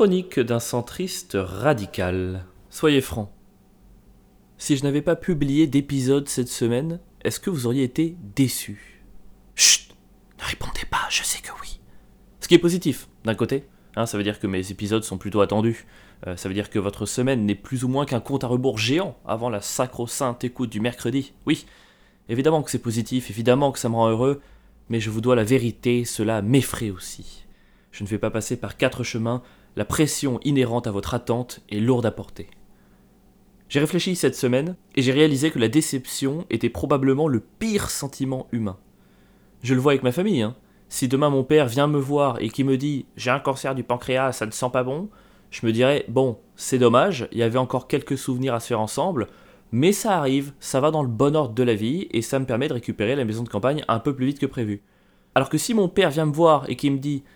Chronique d'un centriste radical. Soyez franc. Si je n'avais pas publié d'épisode cette semaine, est-ce que vous auriez été déçu ? Chut ! Ne répondez pas, je sais que oui. Ce qui est positif, d'un côté. Ça veut dire que mes épisodes sont plutôt attendus. Ça veut dire que votre semaine n'est plus ou moins qu'un compte à rebours géant avant la sacro-sainte écoute du mercredi. Oui, évidemment que c'est positif, évidemment que ça me rend heureux, mais je vous dois la vérité, cela m'effraie aussi. Je ne vais pas passer par 4 chemins, la pression inhérente à votre attente est lourde à porter. J'ai réfléchi cette semaine et j'ai réalisé que la déception était probablement le pire sentiment humain. Je le vois avec ma famille. Si demain mon père vient me voir et qu'il me dit « j'ai un cancer du pancréas, ça ne sent pas bon », je me dirais « bon, c'est dommage, il y avait encore quelques souvenirs à se faire ensemble, mais ça arrive, ça va dans le bon ordre de la vie et ça me permet de récupérer la maison de campagne un peu plus vite que prévu ». Alors que si mon père vient me voir et qu'il me dit «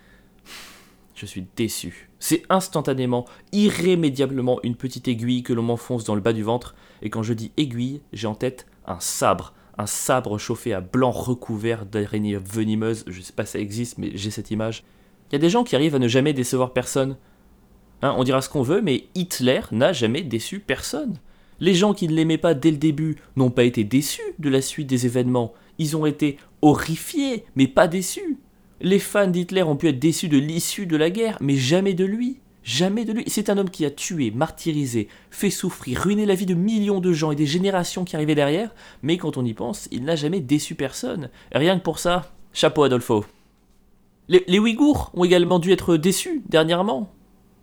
je suis déçu », c'est instantanément, irrémédiablement une petite aiguille que l'on m'enfonce dans le bas du ventre, et quand je dis aiguille, j'ai en tête un sabre chauffé à blanc recouvert d'araignées venimeuses, je sais pas si ça existe, mais j'ai cette image. Il y a des gens qui arrivent à ne jamais décevoir personne. On dira ce qu'on veut, mais Hitler n'a jamais déçu personne. Les gens qui ne l'aimaient pas dès le début n'ont pas été déçus de la suite des événements, ils ont été horrifiés, mais pas déçus. Les fans d'Hitler ont pu être déçus de l'issue de la guerre, mais jamais de lui. Jamais de lui. C'est un homme qui a tué, martyrisé, fait souffrir, ruiné la vie de millions de gens et des générations qui arrivaient derrière, mais quand on y pense, il n'a jamais déçu personne. Rien que pour ça, chapeau Adolfo. Les Ouïghours ont également dû être déçus dernièrement.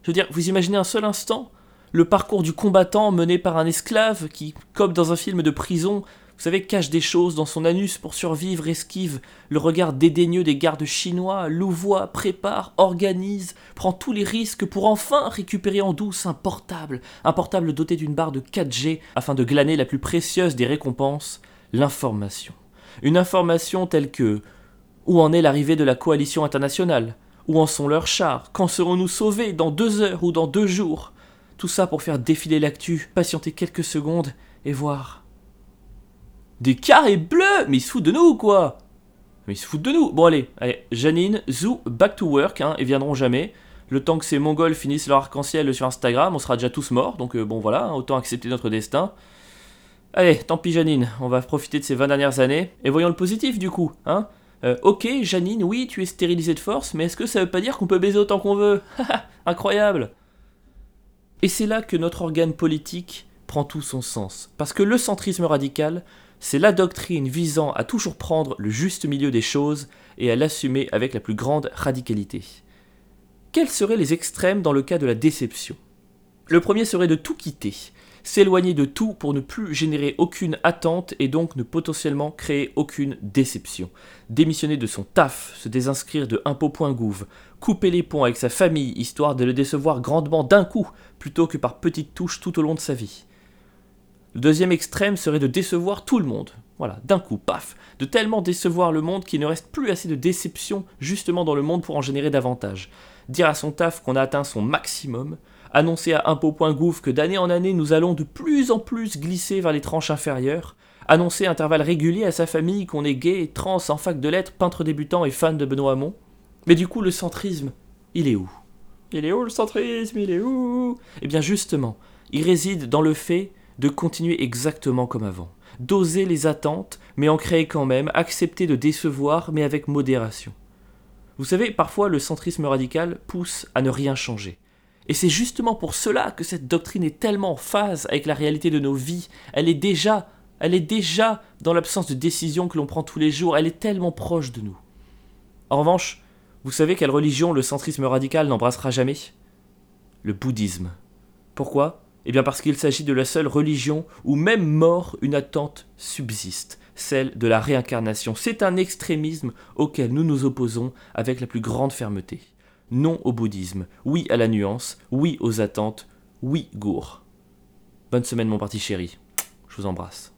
Je veux dire, vous imaginez un seul instant le parcours du combattant mené par un esclave qui, comme dans un film de prison, vous savez, cache des choses dans son anus pour survivre, esquive le regard dédaigneux des gardes chinois, louvoie, prépare, organise, prend tous les risques pour enfin récupérer en douce un portable doté d'une barre de 4G afin de glaner la plus précieuse des récompenses, l'information. Une information telle que « où en est l'arrivée de la coalition internationale ? Où en sont leurs chars ? Quand serons-nous sauvés ? Dans 2 heures ou dans 2 jours ?» Tout ça pour faire défiler l'actu, patienter quelques secondes et voir... des carrés bleus, mais ils se foutent de nous ou quoi ? Mais ils se foutent de nous. Bon allez, Janine, Zou, back to work, ils viendront jamais. Le temps que ces Mongols finissent leur arc-en-ciel sur Instagram, on sera déjà tous morts, donc autant accepter notre destin. Allez, tant pis Janine, on va profiter de ces 20 dernières années, et voyons le positif du coup, ok Janine, oui, tu es stérilisée de force, mais est-ce que ça veut pas dire qu'on peut baiser autant qu'on veut ? Incroyable ! Et c'est là que notre organe politique prend tout son sens, parce que le centrisme radical, c'est la doctrine visant à toujours prendre le juste milieu des choses et à l'assumer avec la plus grande radicalité. Quels seraient les extrêmes dans le cas de la déception ? Le premier serait de tout quitter, s'éloigner de tout pour ne plus générer aucune attente et donc ne potentiellement créer aucune déception. Démissionner de son taf, se désinscrire de impôts.gouv, couper les ponts avec sa famille histoire de le décevoir grandement d'un coup plutôt que par petites touches tout au long de sa vie. Le deuxième extrême serait de décevoir tout le monde. Voilà, d'un coup, paf, de tellement décevoir le monde qu'il ne reste plus assez de déception justement dans le monde pour en générer davantage. Dire à son taf qu'on a atteint son maximum, annoncer à impôts.gouv que d'année en année nous allons de plus en plus glisser vers les tranches inférieures, annoncer à intervalles réguliers à sa famille qu'on est gay, trans, en fac de lettres, peintre débutant et fan de Benoît Hamon. Mais du coup, le centrisme, il est où ? Il est où le centrisme ? Il est où ? Eh bien justement, il réside dans le fait de continuer exactement comme avant, d'oser les attentes, mais en créer quand même, accepter de décevoir, mais avec modération. Vous savez, parfois le centrisme radical pousse à ne rien changer. Et c'est justement pour cela que cette doctrine est tellement en phase avec la réalité de nos vies, elle est déjà dans l'absence de décision que l'on prend tous les jours, elle est tellement proche de nous. En revanche, vous savez quelle religion le centrisme radical n'embrassera jamais ? Le bouddhisme. Pourquoi ? Eh bien parce qu'il s'agit de la seule religion où même mort, une attente subsiste, celle de la réincarnation. C'est un extrémisme auquel nous nous opposons avec la plus grande fermeté. Non au bouddhisme, oui à la nuance, oui aux attentes, oui gour. Bonne semaine mon parti chéri, je vous embrasse.